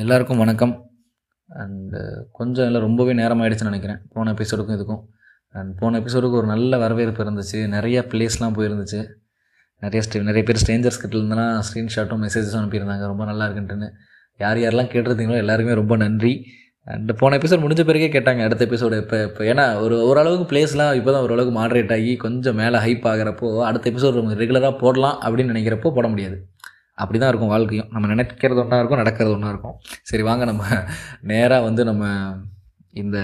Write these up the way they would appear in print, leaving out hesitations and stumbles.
எல்லாருக்கும் வணக்கம். அண்டு கொஞ்சம் எல்லாம் ரொம்பவே நேரம் ஆகிடுச்சுன்னு நினைக்கிறேன் போன எபிசோடுக்கும் இதுக்கும். அண்ட் போன எபிசோடுக்கு ஒரு நல்ல வரவேற்பு இருந்துச்சு, நிறையா ப்ளேஸ்லாம் போயிருந்துச்சு, நிறைய பேர் ஸ்ட்ரேஞ்சர்ஸ் கிட்டேருந்துலாம் ஸ்க்ரீன்ஷாட்டும் மெசேஜஸும் அனுப்பியிருந்தாங்க, ரொம்ப நல்லா இருக்குன்ட்டுன்னு. யார் யாரெல்லாம் கேட்டிருந்தீங்களோ எல்லாருக்குமே ரொம்ப நன்றி. அண்ட் போன எபிசோட் முடிஞ்ச பிறகே கேட்டாங்க அடுத்த எபிசோடு இப்போ ஏன்னா ஓரளவுக்கு ப்ளேஸ்லாம் இப்போ தான் ஓரளவுக்கு மாட்ரேட் ஆகி கொஞ்சம் மேலே ஹைப் ஆகிறப்போ அடுத்த எபிசோடு ரெகுலராக போடலாம் அப்படின்னு நினைக்கிறப்போ போட முடியாது. அப்படி தான் இருக்கும் வாழ்க்கையும், நம்ம நினைக்கிறது ஒன்றா இருக்கும், நடக்கிறது ஒன்றா இருக்கும். சரி வாங்க நம்ம நேராக நம்ம இந்த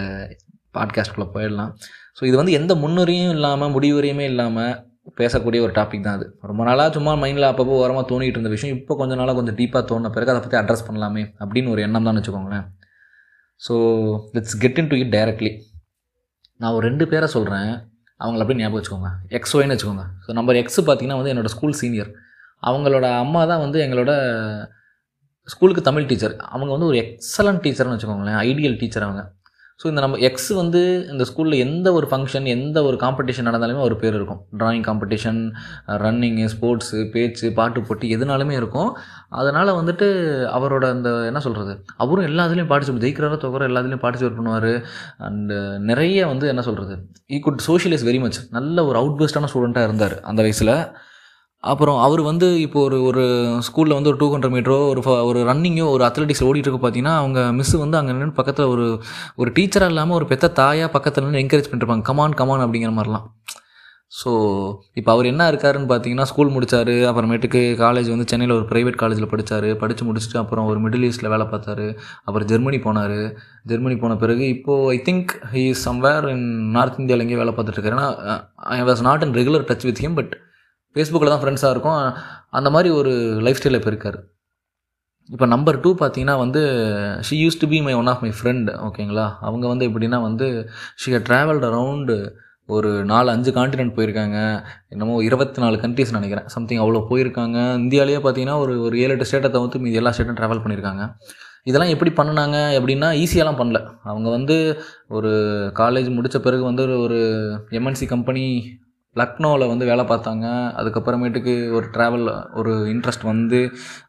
பாட்காஸ்ட்குள்ளே போயிடலாம். ஸோ இது எந்த முன்னுரையும் இல்லாமல் முடிவுரையுமே இல்லாமல் பேசக்கூடிய ஒரு டாபிக் தான். அது ரொம்ப நாளாக சும்மா மைண்டில் அப்பப்போ ஓரமாக தோணிகிட்டு இருந்த விஷயம் இப்போ கொஞ்சம் நாளாக கொஞ்சம் டீப்பாக தோணின பிறகு அதை பற்றி அட்ரஸ் பண்ணலாமே அப்படின்னு ஒரு எண்ணம் தான் வச்சுக்கோங்களேன். So let's get into it directly. நான் ஒரு 2 பேரை சொல்கிறேன், அவங்கள அப்படியே ஞாபகம் வச்சுக்கோங்க. எக்ஸ் ஒய்ன்னு வச்சுக்கோங்க. ஸோ நம்பர் எக்ஸ் பார்த்திங்கன்னா என்னோடய ஸ்கூல் சீனியர். அவங்களோட அம்மா தான் எங்களோட ஸ்கூலுக்கு தமிழ் டீச்சர். அவங்க ஒரு எக்ஸலண்ட் டீச்சர்னு வச்சுக்கோங்களேன், ஐடியல் டீச்சர் அவங்க. ஸோ இந்த நம்ம எக்ஸ் இந்த ஸ்கூலில் எந்த ஒரு ஃபங்க்ஷன் எந்த ஒரு காம்படிஷன் நடந்தாலுமே ஒரு பேர் இருக்கும். ட்ராயிங் காம்படிஷன், ரன்னிங்கு, ஸ்போர்ட்ஸு, பேச்சு, பாட்டு போட்டி எதுனாலுமே இருக்கும். அதனால் அவரோட அந்த என்ன சொல்கிறது, அவரும் எல்லா இதுலேயும் பார்ட்டிசிபேட், ஜெயிக்கிறாரோ தோக்குறோ எல்லாத்துலேயும் பார்ட்டிசிபேட் பண்ணுவார். அண்டு நிறைய என்ன சொல்கிறது, ஈ குட் சோஷியலைஸ் வெரி மச். நல்ல ஒரு அவுட்பர்ஸ்டான ஸ்டூடெண்ட்டாக இருந்தார் அந்த வயசில். அப்புறம் அவர் இப்போ ஒரு ஸ்கூலில் ஒரு 200 மீட்டரோ ஒரு ரன்னிங்கோ ஒரு அத்லெட்டிக்ஸ் ஓடிட்டு இருக்கு பார்த்தீங்கன்னா, அவங்க மிஸ் அங்கே நின்று பக்கத்தில் ஒரு டீச்சராக இல்லாமல் ஒரு பெத்த தாயாக பக்கத்தில் நின்று என்கரேஜ் பண்ணிருப்பாங்க, கமான் கமான் அப்படிங்கிற மாதிரிலாம். ஸோ இப்போ அவர் என்ன இருக்காருன்னு பார்த்தீங்கன்னா, ஸ்கூல் முடித்தார், அப்புறமேட்டுக்கு காலேஜ் சென்னையில் ஒரு ப்ரைவேட் காலேஜில் படித்து முடிச்சுட்டு அப்புறம் ஒரு மிடில் ஈஸ்ட்டில் வேலை பார்த்தார், அப்புறம் ஜெர்மனி போனார். ஜெர்மனி போன பிறகு இப்போது I think he is somewhere in north இந்தியாவில் எங்கேயும் வேலை பார்த்துட்ருக்காரு. ஏன்னா I was not in regular touch with him, but ஃபேஸ்புக்கில் தான் ஃப்ரெண்ட்ஸாக இருக்கும். அந்த மாதிரி ஒரு லைஃப் ஸ்டைலில் இப்போ இருக்கார். இப்போ நம்பர் 2 பார்த்தீங்கன்னா she use to be my one of my friend, ஓகேங்களா. அவங்க எப்படின்னா ஷீ ஹேட் ட்ராவல்ட் அரவுண்டு ஒரு 4-5 காண்டினென்ட் போயிருக்காங்க, என்னமோ 24 கண்ட்ரிஸ் நினைக்கிறேன், சம்திங் அவ்வளோ போயிருக்காங்க. இந்தியாவிலேயே பார்த்தீங்கன்னா ஒரு 7-8 ஸ்டேட்டை தவிர்த்து மீது எல்லா ஸ்டேட்டும் ட்ராவல் பண்ணியிருக்காங்க. இதெல்லாம் எப்படி பண்ணினாங்க அப்படின்னா ஈஸியாலாம் பண்ணல. அவங்க ஒரு காலேஜ் முடித்த பிறகு ஒரு MNC கம்பெனி லக்னோவில் வேலை பார்த்தாங்க. அதுக்கப்புறமேட்டுக்கு ஒரு ட்ராவல் ஒரு இன்ட்ரெஸ்ட்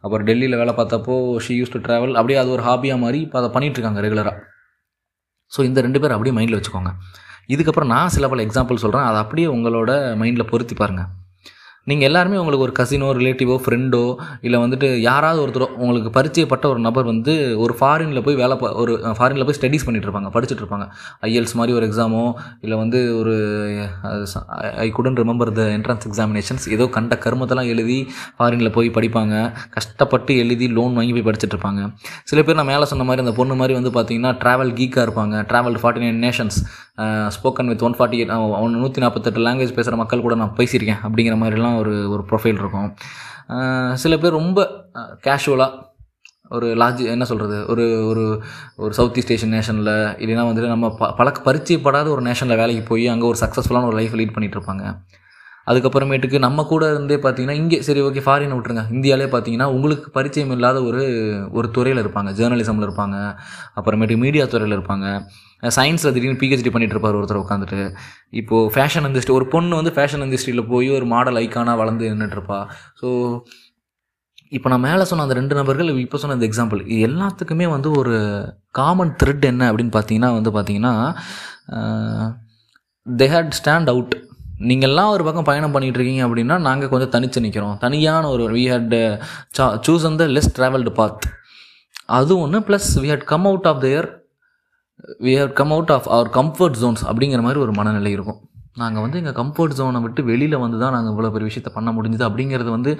அப்புறம் டெல்லியில் வேலை பார்த்தப்போ ஷீ யூஸ் டு ட்ராவல், அப்படியே அது ஒரு ஹாபியாக மாதிரி இப்போ அதை பண்ணிகிட்ருக்காங்க ரெகுலராக. ஸோ இந்த 2 பேர் அப்படியே மைண்டில் வச்சுக்கோங்க. இதுக்கப்புறம் நான் சில பல எக்ஸாம்பிள் சொல்கிறேன், அதை அப்படியே உங்களோட மைண்டில் பொருத்தி பாருங்கள். நீங்கள் எல்லாருமே உங்களுக்கு ஒரு கசினோ, ரிலேட்டிவோ, ஃப்ரெண்டோ இல்லை யாராவது ஒருத்தரோ உங்களுக்கு பரிச்சயப்பட்ட ஒரு நபர் ஒரு ஃபாரினில் போய் ஒரு ஃபாரினில் போய் ஸ்டடீஸ் பண்ணிகிட்ருப்பாங்க, படிச்சுட்ருப்பாங்க. IELTS மாதிரி ஒரு எக்ஸாமோ இல்லை ஒரு I couldn't remember the entrance examinations ஏதோ கண்ட கருமத்தெல்லாம் எழுதி ஃபாரினில் போய் படிப்பாங்க, கஷ்டப்பட்டு எழுதி லோன் வாங்கி போய் படிச்சுட்ருப்பாங்க. சில பேர் நான் மேலே சொன்ன மாதிரி அந்த பொண்ணு மாதிரி பார்த்தீங்கன்னா ட்ராவல் கீக்காக இருப்பாங்க, travel 49 nations, spoken with 148, 148 language பேசுகிற மக்கள் கூட நான் பேசியிருக்கேன் அப்படிங்கிற மாதிரிலாம் ஒரு ப்ரொஃபைல் இருக்கும். சில பேர் ரொம்ப கேஷுவலாக ஒரு லாஜி என்ன சொல்கிறது ஒரு ஒரு ஒரு சவுத் ஈஸ்ட் ஏஷியன் நேஷனில் இல்லைன்னா நம்ம பரிச்சயப்படாத ஒரு நேஷனில் வேலைக்கு போய் அங்கே ஒரு சக்ஸஸ்ஃபுல்லான ஒரு லைஃப் லீட் பண்ணிகிட்ருப்பாங்க. அதுக்கப்புறமேட்டுக்கு நம்ம கூட இருந்தே பார்த்தீங்கன்னா இங்கே சரி ஓகே ஃபாரினை விட்டுருங்க, இந்தியாவிலே பார்த்தீங்கன்னா உங்களுக்கு பரிச்சயம் இல்லாத ஒரு துறையில் இருப்பாங்க, ஜேர்னலிசமில் இருப்பாங்க, அப்புறமேட்டுக்கு மீடியா துறையில் இருப்பாங்க, சயின்ஸில் திடீர்னு PhD பண்ணிகிட்ருப்பார் ஒருத்தர் உட்காந்துட்டு. இப்போது ஃபேஷன் இண்டஸ்ட்ரி ஒரு பொண்ணு ஃபேஷன் இண்டஸ்ட்ரியில் போய் ஒரு மாடல் ஐக்கானாக வளர்ந்து நின்றுட்டுருப்பா. ஸோ இப்போ நான் மேலே சொன்ன அந்த 2 நபர்கள் இப்போ சொன்ன அந்த எக்ஸாம்பிள் இது எல்லாத்துக்குமே ஒரு காமன் த்ரெட் என்ன அப்படின்னு பார்த்தீங்கன்னா தே ஹேட் ஸ்டாண்ட் அவுட். நீங்கள்லாம் ஒரு பக்கம் பயணம் பண்ணிகிட்டு இருக்கீங்க அப்படின்னா நாங்கள் கொஞ்சம் தனித்து நிற்கிறோம், தனியான ஒரு we had chosen the less travelled path, அது ஒன்று. Plus we had come out of there we had come out of our comfort zones அப்படிங்கிற மாதிரி ஒரு மனநிலை இருக்கும். நாங்கள் எங்கள் கம்ஃபர்ட் ஜோனை விட்டு வெளியில் தான் நாங்கள் இவ்வளோ பெரிய விஷயத்தை பண்ண முடிஞ்சுது அப்படிங்கிறது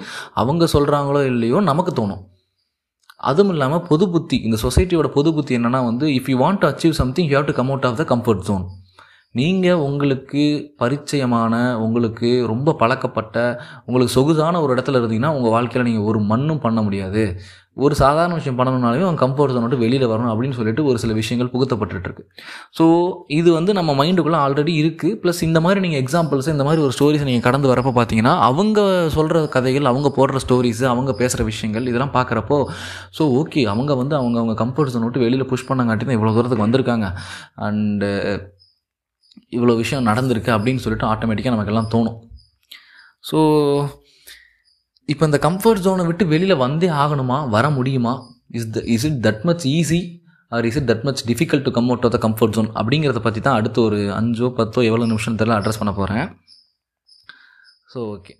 அவங்க சொல்கிறாங்களோ இல்லையோ நமக்கு தோணும். அதுவும் இல்லாமல் பொது புத்தி, இந்த சொசைட்டியோட பொது புத்தி என்னென்னா if you want to achieve something you have to come out of the comfort zone. நீங்கள் உங்களுக்கு பரிச்சயமான உங்களுக்கு ரொம்ப பழக்கப்பட்ட உங்களுக்கு சொகுசான ஒரு இடத்துல இருந்தீங்கன்னா உங்கள் வாழ்க்கையில் நீங்கள் ஒரு மண்ணும் பண்ண முடியாது, ஒரு சாதாரண விஷயம் பண்ணணும்னாலையும் அவங்க கம்ஃபர்ட் ஜோன் விட்டு வெளியில் வரணும் அப்படின்னு சொல்லிட்டு ஒரு சில விஷயங்கள் புகுத்தப்பட்டுருக்கு. ஸோ இது நம்ம மைண்டுக்குள்ளே ஆல்ரெடி இருக்குது. ப்ளஸ் இந்த மாதிரி நீங்கள் எக்ஸாம்பிள்ஸ் இந்த மாதிரி ஒரு ஸ்டோரிஸ் நீங்கள் கடந்து வரப்போ பார்த்தீங்கன்னா அவங்க சொல்கிற கதைகள், அவங்க போடுற ஸ்டோரிஸு, அவங்க பேசுகிற விஷயங்கள் இதெல்லாம் பார்க்குறப்போ ஸோ ஓகே அவங்க அவங்க கம்ஃபர்ட் ஜோன் விட்டு வெளியில் புஷ் பண்ணங்காட்டி தான் இவ்வளோ தூரத்துக்கு வந்திருக்காங்க அண்டு இவ்வளோ விஷயம் நடந்திருக்கு அப்படின்னு சொல்லிட்டு ஆட்டோமேட்டிக்காக நமக்கெல்லாம் தோணும். ஸோ இப்போ இந்த கம்ஃபர்ட் ஜோனை விட்டு வெளியில் வந்தே ஆகணுமா, வர முடியுமா, Is it that much easy or is it that much difficult to come out of the comfort zone? அப்படிங்கிறத பற்றி தான் அடுத்து ஒரு 5 10 எவ்வளோ நிமிஷம் தெரியல அட்ரஸ் பண்ண போகிறேன். ஸோ ஓகே,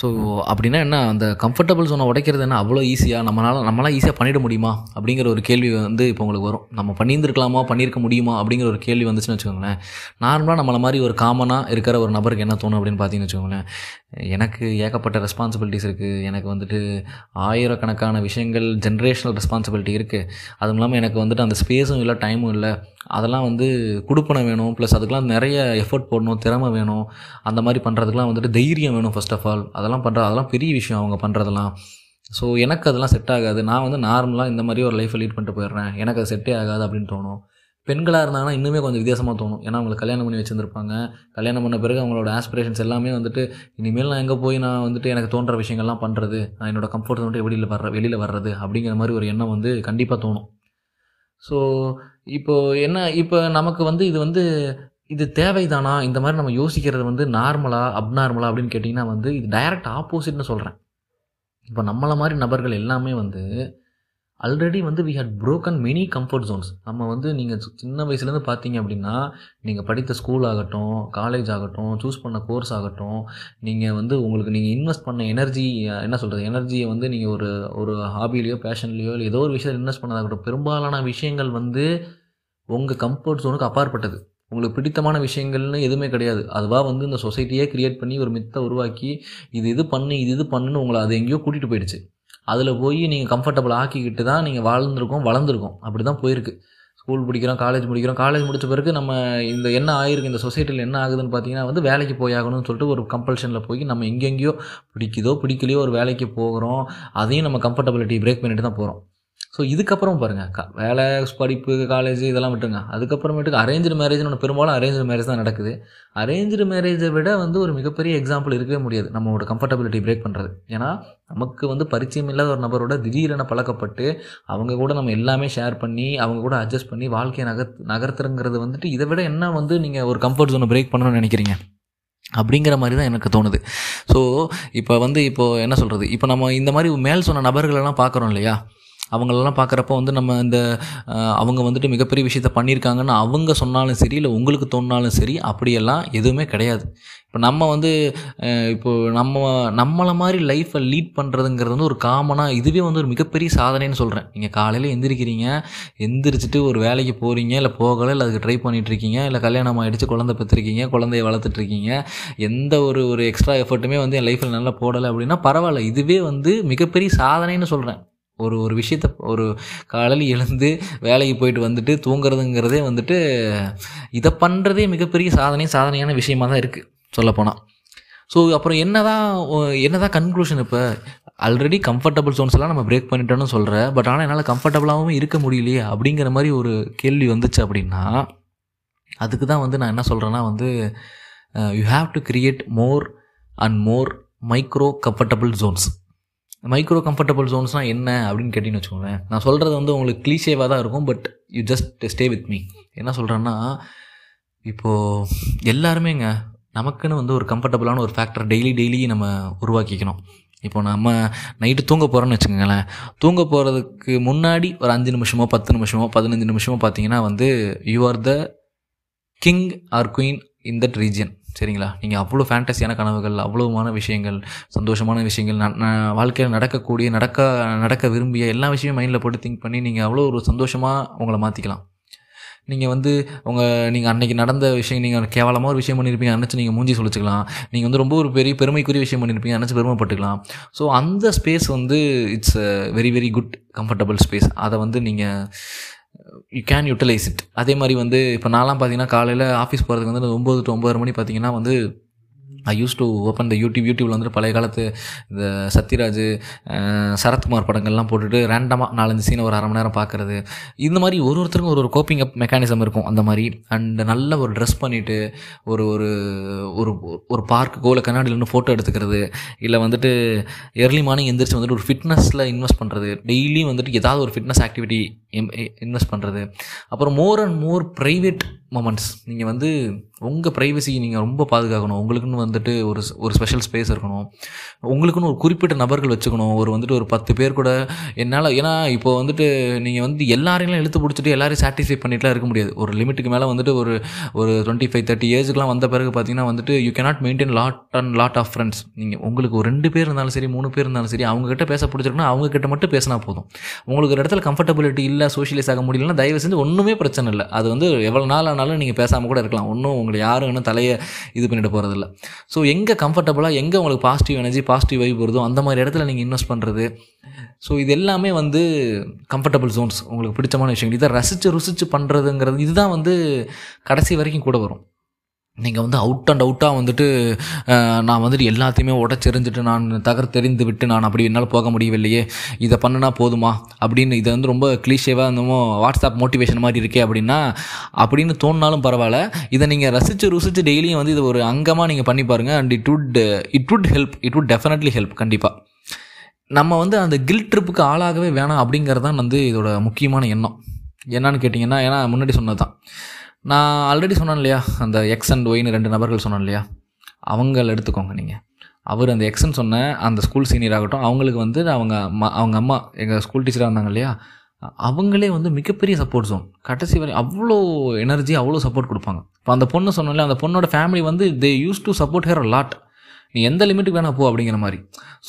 ஸோ அப்படின்னா என்ன, அந்த கம்ஃபர்டபுள் ஜோனை உடைக்கிறது என்ன அவ்வளோ ஈஸியாக நம்மளால் ஈஸியாக பண்ணிட முடியுமா அப்படிங்கிற ஒரு கேள்வி வந்து இப்போ உங்களுக்கு வரும். நம்ம பண்ணியிருந்துருக்கலாமா, பண்ணியிருக்க முடியுமா அப்படிங்கிற ஒரு கேள்வி வந்துச்சுன்னு வச்சுக்கோங்களேன். நார்மலாக நம்மளை மாதிரி ஒரு காமனாக இருக்கிற ஒரு நபருக்கு என்ன தோணும் அப்படின்னு பார்த்தீங்கன்னு வச்சுக்கோங்களேன், எனக்கு ஏகப்பட்ட ரெஸ்பான்சிபிலிட்டிஸ் இருக்குது, எனக்கு வந்துட்டு ஆயிரக்கணக்கான விஷயங்கள், ஜென்ரேஷனல் ரெஸ்பான்சிபிலிட்டி இருக்குது, அதுவும் இல்லாமல் எனக்கு வந்துட்டு அந்த ஸ்பேஸும் இல்லை, டைமும் இல்லை, அதெல்லாம் வந்து கொடுப்பணம் வேணும், ப்ளஸ் அதுக்கெலாம் நிறைய எஃபர்ட் போடணும், திறமை வேணும், அந்த மாதிரி பண்ணுறதுக்கெலாம் வந்துட்டு தைரியம் வேணும். ஃபர்ஸ்ட் ஆஃப் ஆல் அதெல்லாம் பெரிய விஷயம் அவங்க பண்ணுறதெல்லாம். ஸோ எனக்கு அதெல்லாம் செட் ஆகாது, நான் வந்து நார்மலாக இந்த மாதிரி ஒரு லைஃப்பை லீட் பண்ணிட்டு போயிடுறேன், எனக்கு அது செட்டே ஆகாது அப்படின்னு தோணும். பெண்களாக இருந்தாங்கன்னா இன்னுமே கொஞ்சம் வித்தியாசமாக தோணும், ஏன்னா அவங்களுக்கு கல்யாணம் பண்ணி வச்சுருந்துருப்பாங்க, கல்யாணம் பண்ண பிறகு அவங்களோட ஆஸ்பிரேஷன்ஸ் எல்லாமே வந்துட்டு இனிமேல் நான் எங்கே போய் நான் வந்துட்டு எனக்கு தோன்ற விஷயங்கள்லாம் பண்ணுறது, நான் என்னோடய கம்ஃபர்ட் வந்துட்டு வெளியில் வர்றது அப்படிங்கிற மாதிரி ஒரு எண்ணம் வந்து கண்டிப்பாக தோணும். ஸோ இப்போ நமக்கு வந்து இது தேவைதானா, இந்த மாதிரி நம்ம யோசிக்கிறது வந்து நார்மலா அப்நார்மலா அப்படின்னு கேட்டிங்கன்னா வந்து இது டைரக்ட் ஆப்போசிட்னு சொல்கிறேன். இப்போ நம்மளை மாதிரி நபர்கள் எல்லாமே வந்து ஆல்ரெடி வந்து we had broken many comfort zones. நம்ம வந்து நீங்கள் சின்ன வயசுலேருந்து பார்த்தீங்க அப்படின்னா, நீங்கள் படித்த ஸ்கூல் ஆகட்டும், காலேஜ் ஆகட்டும், சூஸ் பண்ண கோர்ஸ் ஆகட்டும், நீங்கள் வந்து நீங்கள் இன்வெஸ்ட் பண்ண எனர்ஜியை வந்து நீங்கள் ஒரு ஹாபிலேயோ பேஷன்லேயோ இல்லை ஏதோ ஒரு விஷயத்தில் இன்வெஸ்ட் பண்ணதாகட்டும், பெரும்பாலான விஷயங்கள் வந்து உங்கள் கம்ஃபர்ட் ஜோனுக்கு அப்பாற்பட்டது. உங்களுக்கு பிடித்தமான விஷயங்கள்னு எதுவுமே கிடையாது, அதுவாக வந்து இந்த சொசைட்டியே க்ரியேட் பண்ணி ஒரு மித்தை உருவாக்கி இது பண்ணுன்னு உங்களை அது எங்கேயோ கூட்டிகிட்டு போயிடுச்சு. அதில் போய் நீங்கள் கம்ஃபர்டபுள் ஆக்கிக்கிட்டு தான் நீங்கள் வளர்ந்துருக்கோம், அப்படி தான் போயிருக்கு. ஸ்கூல் படிக்கிறோம், காலேஜ் முடித்த பிறகு நம்ம இந்த என்ன ஆகிருக்கு, இந்த சொசைட்டியில் என்ன ஆகுதுன்னு பார்த்தீங்கன்னா வந்து வேலைக்கு போயாகணும்னு சொல்லிட்டு ஒரு கம்பல்ஷனில் போய் நம்ம எங்கெங்கேயோ பிடிக்கலையோ ஒரு வேலைக்கு போகிறோம், அதையும் நம்ம கம்ஃபர்டபிலிட்டி பிரேக் பண்ணிட்டு தான் போகிறோம். ஸோ இதுக்கப்புறம் பாருங்கள், வேலை, படிப்பு, காலேஜ் இதெல்லாம் விட்டுருங்க, அதுக்கப்புறமேட்டுக்கு அரேஞ்சு மேரேஜ்னு ஒன்று, பெரும்பாலும் அரேஞ்சு மேரேஜ் தான் நடக்குது. அரேஞ்சு மேரேஜை விட வந்து ஒரு மிகப்பெரிய எக்ஸாம்பிள் இருக்கவே முடியாது நம்மளோட கம்ஃபர்டபிலிட்டி பிரேக் பண்ணுறது. ஏன்னா நமக்கு வந்து பரிச்சயம் இல்லாத ஒரு நபரோட திடீரென பழக்கப்பட்டு அவங்க கூட நம்ம எல்லாமே ஷேர் பண்ணி அவங்க கூட அட்ஜஸ்ட் பண்ணி வாழ்க்கையை நகர்த்துறங்கிறது வந்துட்டு இதை விட என்ன வந்து நீங்கள் ஒரு கம்ஃபர்ட் ஜோனை பிரேக் பண்ணணும்னு நினைக்கிறீங்க அப்படிங்கிற மாதிரி தான் எனக்கு தோணுது. ஸோ இப்போ என்ன சொல்கிறது, இப்போ நம்ம இந்த மாதிரி மேல் சொன்ன நபர்களெல்லாம் பார்க்குறோம் இல்லையா, அவங்களெல்லாம் பார்க்குறப்போ வந்து நம்ம அவங்க வந்துட்டு மிகப்பெரிய விஷயத்த பண்ணியிருக்காங்கன்னு அவங்க சொன்னாலும் சரி இல்லை உங்களுக்கு தோணினாலும் சரி, அப்படியெல்லாம் எதுவுமே கிடையாது. இப்போ நம்ம வந்து நம்மளை மாதிரி லைஃப்பை லீட் பண்ணுறதுங்கிறது வந்து ஒரு காமனாக இதுவே வந்து ஒரு மிகப்பெரிய சாதனைன்னு சொல்கிறேன். நீங்கள் காலையில் எந்திரிச்சிட்டு ஒரு வேலைக்கு போகிறீங்க, இல்லை போகலை, இல்லை அதுக்கு ட்ரை பண்ணிகிட்ருக்கீங்க, இல்லை கல்யாணம் ஆகிடுச்சு, குழந்தை பெற்றிருக்கீங்க, குழந்தைய வளர்த்துட்ருக்கீங்க, எந்த ஒரு எக்ஸ்ட்ரா எஃபர்ட்டுமே வந்து என் லைஃப்பில் நல்லா போடலை அப்படின்னா பரவாயில்ல, இதுவே வந்து மிகப்பெரிய சாதனைன்னு சொல்கிறேன். ஒரு விஷயத்தை ஒரு காலையில் எழுந்து வேலைக்கு போயிட்டு வந்துட்டு தூங்குறதுங்கிறதே வந்துட்டு இதை பண்ணுறதே மிகப்பெரிய சாதனையான விஷயமாக தான் இருக்குது சொல்லப்போனால். ஸோ அப்புறம் என்னதான் கன்க்ளூஷன், இப்போ ஆல்ரெடி கம்ஃபர்டபுள் ஜோன்ஸ் எல்லாம் நம்ம பிரேக் பண்ணிட்டோன்னு சொல்கிறேன், பட் ஆனால் என்னால் கம்ஃபர்டபுளாகவும் இருக்க முடியலையே அப்படிங்கிற மாதிரி ஒரு கேள்வி வந்துச்சு அப்படின்னா அதுக்கு தான் வந்து நான் என்ன சொல்கிறேன்னா வந்து you have to create more and more micro comfortable zones. Micro comfortable ஜோன்ஸ்னால் என்ன அப்படின்னு கேட்டிங்கன்னு வச்சுக்கோங்களேன், நான் சொல்கிறது வந்து உங்களுக்கு கிளீஷேவாக தான் இருக்கும், but you just stay with me. என்ன சொல்கிறேன்னா, இப்போது எல்லாருமேங்க நமக்குன்னு வந்து ஒரு கம்ஃபர்டபுளான ஒரு ஃபேக்டர் டெய்லி நம்ம உருவாக்கிக்கணும். இப்போ நம்ம நைட்டு தூங்க போகிறோன்னு வச்சுக்கோங்களேன், தூங்க போகிறதுக்கு முன்னாடி ஒரு 5 நிமிஷமோ 10 நிமிஷமோ 15 நிமிஷமோ பார்த்தீங்கன்னா வந்து you are the king or queen in that region, சரிங்களா? நீங்கள் அவ்வளோ ஃபேண்டஸியான கனவுகள், அவ்வளோமான விஷயங்கள், சந்தோஷமான விஷயங்கள், வாழ்க்கையில் நடக்க விரும்பிய எல்லா விஷயமும் மைண்டில் போட்டு திங்க் பண்ணி நீங்கள் அவ்வளோ ஒரு சந்தோஷமாக உங்களை மாற்றிக்கலாம். நீங்கள் வந்து நீங்கள் அன்றைக்கி நடந்த விஷயம், நீங்கள் கேவலமாக ஒரு விஷயம் பண்ணியிருப்பீங்க, நினச்சி நீங்கள் மூஞ்சி சொல்லிச்சுக்கலாம். நீங்கள் வந்து ரொம்ப ஒரு பெரிய பெருமைக்குரிய விஷயம் பண்ணியிருப்பீங்க, நினச்சி பெருமைப்பட்டுக்கலாம். ஸோ அந்த ஸ்பேஸ் வந்து it's very very good comfortable space. அதை வந்து நீங்கள் யூ கேன் யூட்டிலைஸ் இட். அதே மாதிரி வந்து இப்போ நான்லாம் பார்த்தீங்கன்னா காலையில் ஆஃபீஸ் போகிறதுக்கு வந்து 9 to 9:30 பார்த்தீங்கன்னா வந்து I use to open the யூடியூப்பில் வந்துட்டு பழைய காலத்து இந்த சத்யராஜ், சரத்குமார் படங்கள்லாம் போட்டுட்டு ரேண்டமாக 4-5 சீனை ஒரு 1/2 மணி நேரம் பார்க்குறது. இந்த மாதிரி ஒருத்தருக்கும் ஒரு கோப்பிங் அப் மெக்கானிசம் இருக்கும் அந்த மாதிரி. அண்ட் நல்ல ஒரு ட்ரெஸ் பண்ணிவிட்டு ஒரு ஒரு ஒரு பார்க்குக்கோ இல்லை கண்ணாடியில் நின்று ஃபோட்டோ எடுத்துக்கிறது, இல்லை வந்துட்டு early morning எந்திரிச்சு வந்துட்டு ஒரு ஃபிட்னஸில் இன்வெஸ்ட் பண்ணுறது, டெய்லியும் வந்துட்டு ஏதாவது ஒரு ஃபிட்னஸ் ஆக்டிவிட்டி இன்வெஸ்ட் பண்ணுறது. அப்புறம் more and more private moments, நீங்கள் வந்து உங்கள் ப்ரைவசி நீங்கள் ரொம்ப பாதுகாக்கணும். உங்களுக்குன்னு வந்துட்டு ஒரு ஸ்பெஷல் ஸ்பேஸ் இருக்கணும். உங்களுக்குன்னு ஒரு குறிப்பிட்ட நபர்கள் வச்சுக்கணும். ஒரு வந்துட்டு ஒரு 10 பேர் கூட என்னால், ஏன்னா இப்போ வந்துட்டு நீங்கள் வந்து எல்லாரையும் இழுத்து பிடிச்சிட்டு எல்லாரையும் சாட்டிஸ்ஃபை பண்ணிட்டுலாம் இருக்க முடியாது. ஒரு லிமிட்டுக்கு மேலே வந்துட்டு ஒரு 25-30 இயர்ஸ்க்குலாம் வந்த பிறகு பார்த்தீங்கன்னா வந்துட்டு you cannot maintain lot of friends. நீங்கள் உங்களுக்கு ஒரு 2 பேர் இருந்தாலும் சரி, 3 பேர் இருந்தாலும் சரி, அவங்ககிட்ட பேச பிடிச்சிருக்குன்னா அவங்ககிட்ட மட்டும் பேசினா போதும். உங்களுக்கு ஒரு இடத்துல கம்ஃபர்டபிலிட்டி இல்லை, சோஷியலைஸ் ஆக முடியலன்னா தயவு செஞ்சு ஒன்றுமே பிரச்சனை இல்லை. அது வந்து எவ்வளோ நாள் ஆனாலும் நீங்கள் பேசாமல் கூட இருக்கலாம். ஒன்றும் உங்களை யாரும் இன்னும் தலையை இது பண்ணிட்டு போகிறதில்ல. ஸோ எங்கே கம்ஃபர்டபுளாக, எங்கே உங்களுக்கு பாசிட்டிவ் எனர்ஜி, பாசிட்டிவ் வைப் வருதோ அந்த மாதிரி இடத்துல நீங்கள் இன்வெஸ்ட் பண்ணுறது. ஸோ இது எல்லாமே வந்து கம்ஃபர்டபுள் ஜோன்ஸ், உங்களுக்கு பிடிச்சமான விஷயங்கள். இதை ரசித்து ருசித்து பண்ணுறதுங்கிறது இதுதான் வந்து கடைசி வரைக்கும் கூட வரும். நீங்கள் வந்து அவுட் அண்ட் அவுட்டாக வந்துட்டு நான் வந்துட்டு எல்லாத்தையுமே உடச்செறிஞ்சிட்டு நான் தகர்த்தெறிந்து விட்டு நான் அப்படி என்னால் போக முடியவில்லையே, இதை பண்ணினா போதுமா அப்படின்னு, இதை வந்து ரொம்ப கிளீஷேவாக என்னமோ வாட்ஸ்அப் மோட்டிவேஷன் மாதிரி இருக்கே அப்படின்னு தோணினாலும் பரவாயில்ல, இதை நீங்கள் ரசித்து ருசித்து டெய்லியும் வந்து இது ஒரு அங்கமாக நீங்கள் பண்ணி பாருங்கள். And it would help, it would definitely help. கண்டிப்பாக நம்ம வந்து அந்த கில்ட் ட்ரிப்புக்கு ஆளாகவே வேணாம் அப்படிங்கிறது தான் வந்து இதோட முக்கியமான எண்ணம். என்னன்னு கேட்டிங்கன்னா, ஏன்னா முன்னாடி சொன்னது தான் நான் ஆல்ரெடி சொன்னேன் இல்லையா, அந்த எக்ஸ் அண்ட் ஒய்னு 2 நபர்கள் சொன்னேன் இல்லையா, அவங்கள எடுத்துக்கோங்க. நீங்கள் அவர் அந்த எக்ஸ்ன்னு சொன்ன அந்த ஸ்கூல் சீனியர் ஆகட்டும், அவங்களுக்கு வந்து அவங்க அம்மா எங்கள் ஸ்கூல் டீச்சராக இருந்தாங்க இல்லையா, அவங்களே வந்து மிகப்பெரிய சப்போர்ட் ஜோன். கடைசி வரை அவ்வளோ எனர்ஜி, அவ்வளோ சப்போர்ட் கொடுப்பாங்க. இப்போ அந்த பொண்ணு சொன்னோம்ல, அந்த பொண்ணோட ஃபேமிலி வந்து they use to support her lot. நீ எந்த லிமிட்டுக்கு வேணா போ அப்படிங்கிற மாதிரி.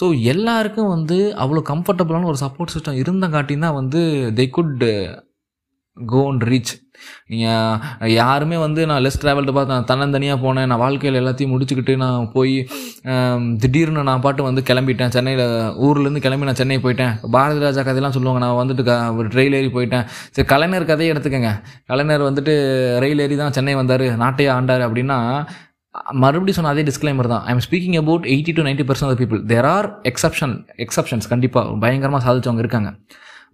ஸோ எல்லாருக்கும் வந்து அவ்வளோ கம்ஃபர்டபுளான ஒரு சப்போர்ட் சிஸ்டம் இருந்தங்காட்டின் தான் வந்து they could go and reach. நீங்கள் யாருமே வந்து நான் லெஸ் ட்ராவல்ட்டு பார்த்து நான் தன்னந்தனியாக போனேன், நான் வாழ்க்கையில் எல்லாத்தையும் முடிச்சுக்கிட்டு நான் போய் திடீர்னு நான் பாட்டு வந்து கிளம்பிட்டேன், சென்னையில் ஊர்லேருந்து கிளம்பி நான் சென்னை போயிட்டேன், பாரதி ராஜா கதையெல்லாம் சொல்லுவாங்க, நான் வந்துட்டு ஒரு ட்ரெயில் ஏறி போயிட்டேன். சரி, கலைஞர் கதையை எடுத்துக்கங்க. கலைஞர் வந்துட்டு ரயில் ஏறி தான் சென்னை வந்தார், நாட்டையே ஆண்டார் அப்படின்னா, மறுபடியும் சொன்ன அதே டிஸ்க்ளைமர் தான். I am speaking about 80-90% of people. There are exceptions. கண்டிப்பாக பயங்கரமாக சாதிச்சவங்க இருக்காங்க.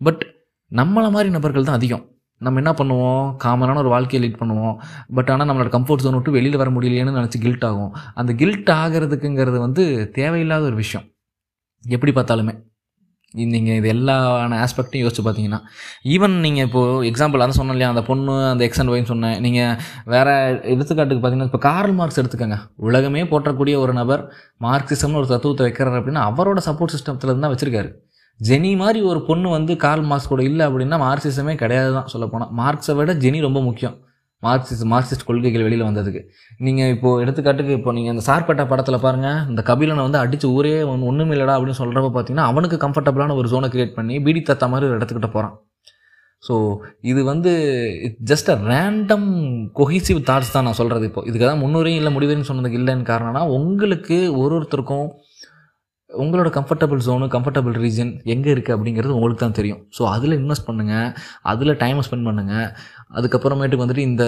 பட் நம்மளை மாதிரி நபர்கள் தான் அதிகம். நம்ம என்ன பண்ணுவோம், காமனான ஒரு வாழ்க்கையை லீட் பண்ணுவோம். பட் ஆனால் நம்மளோட கம்ஃபர்ட் ஜோன் விட்டு வெளியில் வர முடியலையேன்னு நினச்சி கில்ட் ஆகும். அந்த கில்ட் ஆகிறதுக்குங்கிறது வந்து தேவையில்லாத ஒரு விஷயம். எப்படி பார்த்தாலுமே நீங்கள் இது எல்லான ஆஸ்பெக்ட்டையும் யோசிச்சு பார்த்தீங்கன்னா, ஈவன் நீங்கள் இப்போது எக்ஸாம்பிள் அதான் சொன்னோம் இல்லையா, அந்த பொண்ணு அந்த எக்ஸ் அண்ட் ஒய்ன்னு சொன்னேன். நீங்கள் வேறு எடுத்துக்காட்டுக்கு பார்த்தீங்கன்னா, இப்போ கார்ல் மார்க்ஸ் எடுத்துக்கோங்க. உலகமே போற்றக்கூடிய ஒரு நபர் மார்க்சிசம்னு ஒரு தத்துவத்தை வைக்கிறார் அப்படின்னா அவரோட சப்போர்ட் சிஸ்டத்தில் இருந்தால் வச்சுருக்காரு. ஜெனி மாதிரி ஒரு பொண்ணு வந்து கார்ல் மார்க்ஸ் கூட இல்லை அப்படின்னா மார்க்சிசமே கிடையாது தான் சொல்லப்போனால். மார்க்ஸை விட ஜெனி ரொம்ப முக்கியம் மார்க்சிஸ்ட் கொள்கைகள் வெளியில் வந்ததுக்கு. நீங்கள் இப்போது எடுத்துக்காட்டுக்கு, இப்போ நீங்கள் இந்த சார்பேட்டா படத்தில் பாருங்கள், இந்த கபிலனை வந்து அடித்து ஊரே ஒன்றும் இல்லடா அப்படின்னு சொல்கிறப்ப பார்த்தீங்கன்னா அவனுக்கு கம்ஃபர்டபுளான ஒரு ஜோனை கிரியேட் பண்ணி பிடி தாத்தா மாதிரி ஒரு இடத்துக்கிட்ட போகிறான். ஸோ இது வந்து just a random cohesive thoughts தான் நான் சொல்கிறது. இப்போது இதுக்கு தான் முன்னுரையும் இல்லை முடிவுரையும் சொன்னதுக்கு இல்லைன்னு காரணம்னா, உங்களுக்கு ஒருத்தருக்கும் உங்களோட கம்ஃபர்டபுள் ஜோனு, கம்ஃபர்டபுள் ரீஜன் எங்கே இருக்குது அப்படிங்கிறது உங்களுக்கு தான் தெரியும். ஸோ அதில் இன்வெஸ்ட் பண்ணுங்கள், அதில் டைமை ஸ்பெண்ட் பண்ணுங்கள். அதுக்கப்புறமேட்டுக்கு வந்துட்டு இந்த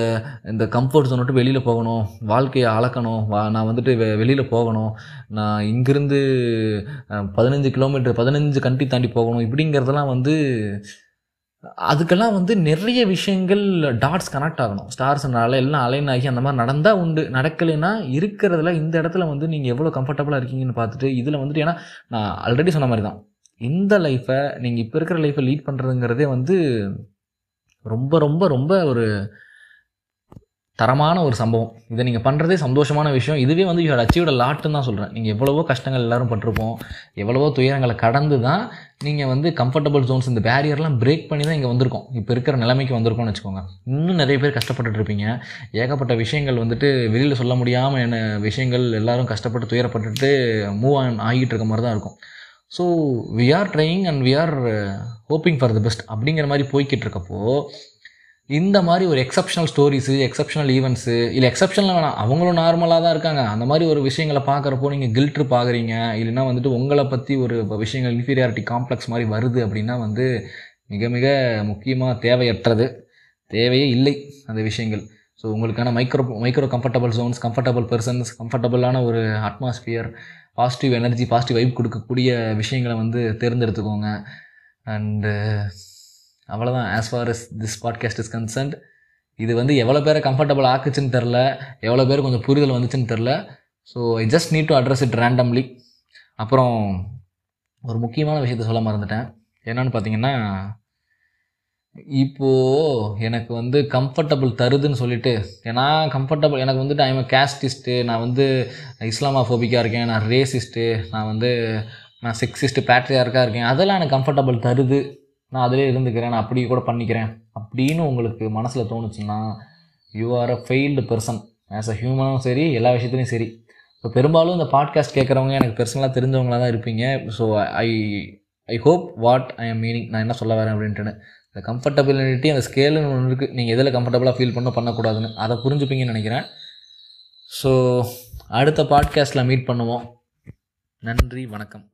இந்த கம்ஃபர்ட் ஜோன் விட்டு வெளியில் போகணும், வாழ்க்கையை அளக்கணும், நான் வந்துட்டு வெளியில் போகணும், நான் இங்கிருந்து 15 கிலோமீட்டர் 15 கண்ட்ரி தாண்டி போகணும் இப்படிங்கிறதெல்லாம் வந்து, அதுக்கெல்லாம் வந்து நிறைய விஷயங்கள் டாட்ஸ் கனெக்ட் ஆகணும். ஸ்டார்ஸ்னால எல்லாம் அலைன் ஆகி அந்த மாதிரி நடந்தால் உண்டு. நடக்கலைன்னா இருக்கிறதுல இந்த இடத்துல வந்து நீங்கள் எவ்வளோ கம்ஃபர்டபுளாக இருக்கீங்கன்னு பார்த்துட்டு இதில் வந்துட்டு, ஏன்னா நான் ஆல்ரெடி சொன்ன மாதிரி தான், இந்த லைஃப்பை நீங்கள் இப்போ இருக்கிற லைஃப்பை லீட் பண்ணுறதுங்கிறதே வந்து ரொம்ப ரொம்ப ரொம்ப ஒரு தரமான ஒரு சம்பவம். இதை நீங்கள் பண்ணுறதே சந்தோஷமான விஷயம். இதுவே வந்து யூ ஹேட் அச்சீவ்ட் அ லாட்ன்னு தான் சொல்கிறேன். நீங்கள் எவ்வளவோ கஷ்டங்கள் எல்லோரும் பட்டிருப்போம், எவ்வளவோ துயரங்களை கடந்து தான் நீங்கள் வந்து கம்ஃபர்டபுள் ஜோன்ஸ் இந்த பேரியர்லாம் பிரேக் பண்ணி தான் இங்கே வந்திருக்கோம், இப்போ இருக்கிற நிலைமைக்கு வந்திருக்கோம்னு வச்சுக்கோங்க. இன்னும் நிறைய பேர் கஷ்டப்பட்டுட்டு இருப்பீங்க, ஏகப்பட்ட விஷயங்கள் வந்துட்டு வெளியில் சொல்ல முடியாமல் என்ன விஷயங்கள் எல்லோரும் கஷ்டப்பட்டு துயரப்பட்டுட்டு மூவ் ஆகிட்டு இருக்க மாதிரி தான் இருக்கும். So we are trying and we are hoping for the best அப்படிங்கிற மாதிரி போய்கிட்டு இருக்கப்போ, இந்த மாதிரி ஒரு எக்ஸப்ஷனல் ஸ்டோரிஸு, எக்ஸப்ஷனல் ஈவெண்ட்ஸு, இல்லை எக்ஸப்ஷனில் வேணாம், அவங்களும் நார்மலாக தான் இருக்காங்க, அந்த மாதிரி ஒரு விஷயங்களை பார்க்குறப்போ நீங்கள் கில்ட்ரு பார்க்குறீங்க, இல்லைன்னா வந்துட்டு உங்களை பற்றி ஒரு விஷயங்கள் இன்ஃபீரியாரிட்டி காம்ப்ளெக்ஸ் மாதிரி வருது அப்படின்னா வந்து மிக மிக முக்கியமாக தேவையற்றது, தேவையே இல்லை அந்த விஷயங்கள். ஸோ உங்களுக்கான micro comfortable zones, comfortable persons, கம்ஃபர்டபுளான ஒரு atmosphere, positive energy, positive vibe கொடுக்கக்கூடிய விஷயங்களை வந்து தேர்ந்தெடுத்துக்கோங்க. அண்டு அவ்வளோதான். As far as this podcast is concerned, இது வந்து எவ்வளோ பேரை கம்ஃபர்டபுள் ஆக்குச்சுன்னு தெரில, எவ்வளோ பேர் கொஞ்சம் புரிதல் வந்துச்சுன்னு தெரில. So I just need to address it randomly. அப்புறம் ஒரு முக்கியமான விஷயத்த சொல்ல மறந்துட்டேன். என்னென்னு பார்த்தீங்கன்னா, இப்போது எனக்கு வந்து கம்ஃபர்டபுள் தருதுன்னு சொல்லிட்டு, ஏன்னா கம்ஃபர்டபுள் எனக்கு வந்துட்டு ஐம் கேஸ்டிஸ்ட்டு, நான் வந்து இஸ்லாமாஃபோபிக்காக இருக்கேன், நான் ரேசிஸ்ட்டு, நான் செக்ஸிஸ்ட்டு பேட்ரியார்க்காக இருக்கேன், அதெல்லாம் எனக்கு கம்ஃபர்டபுள் தருது, நான் அதிலே இருந்துக்கிறேன், நான் அப்படியே கூட பண்ணிக்கிறேன் அப்படின்னு உங்களுக்கு மனசில் தோணுச்சுன்னா you are a failed person, as a ஹியூமனும் சரி, எல்லா விஷயத்துலையும் சரி. ஸோ பெரும்பாலும் இந்த பாட்காஸ்ட் கேட்குறவங்க எனக்கு பர்சனலாக தெரிஞ்சவங்களாக தான் இருப்பீங்க. So I hope what I am meaning, நான் என்ன சொல்ல வரேன் அப்படின்ட்டுன்னு. இந்த கம்ஃபர்டபிலிட்டி அந்த ஸ்கேலுன்னு ஒன்று இருக்குது, நீங்கள் எதில் கம்ஃபர்டபுளாக ஃபீல் பண்ணக்கூடாதுன்னு, அதை புரிஞ்சுப்பீங்கன்னு நினைக்கிறேன். ஸோ அடுத்த பாட்காஸ்ட்டில் மீட் பண்ணுவோம். நன்றி, வணக்கம்.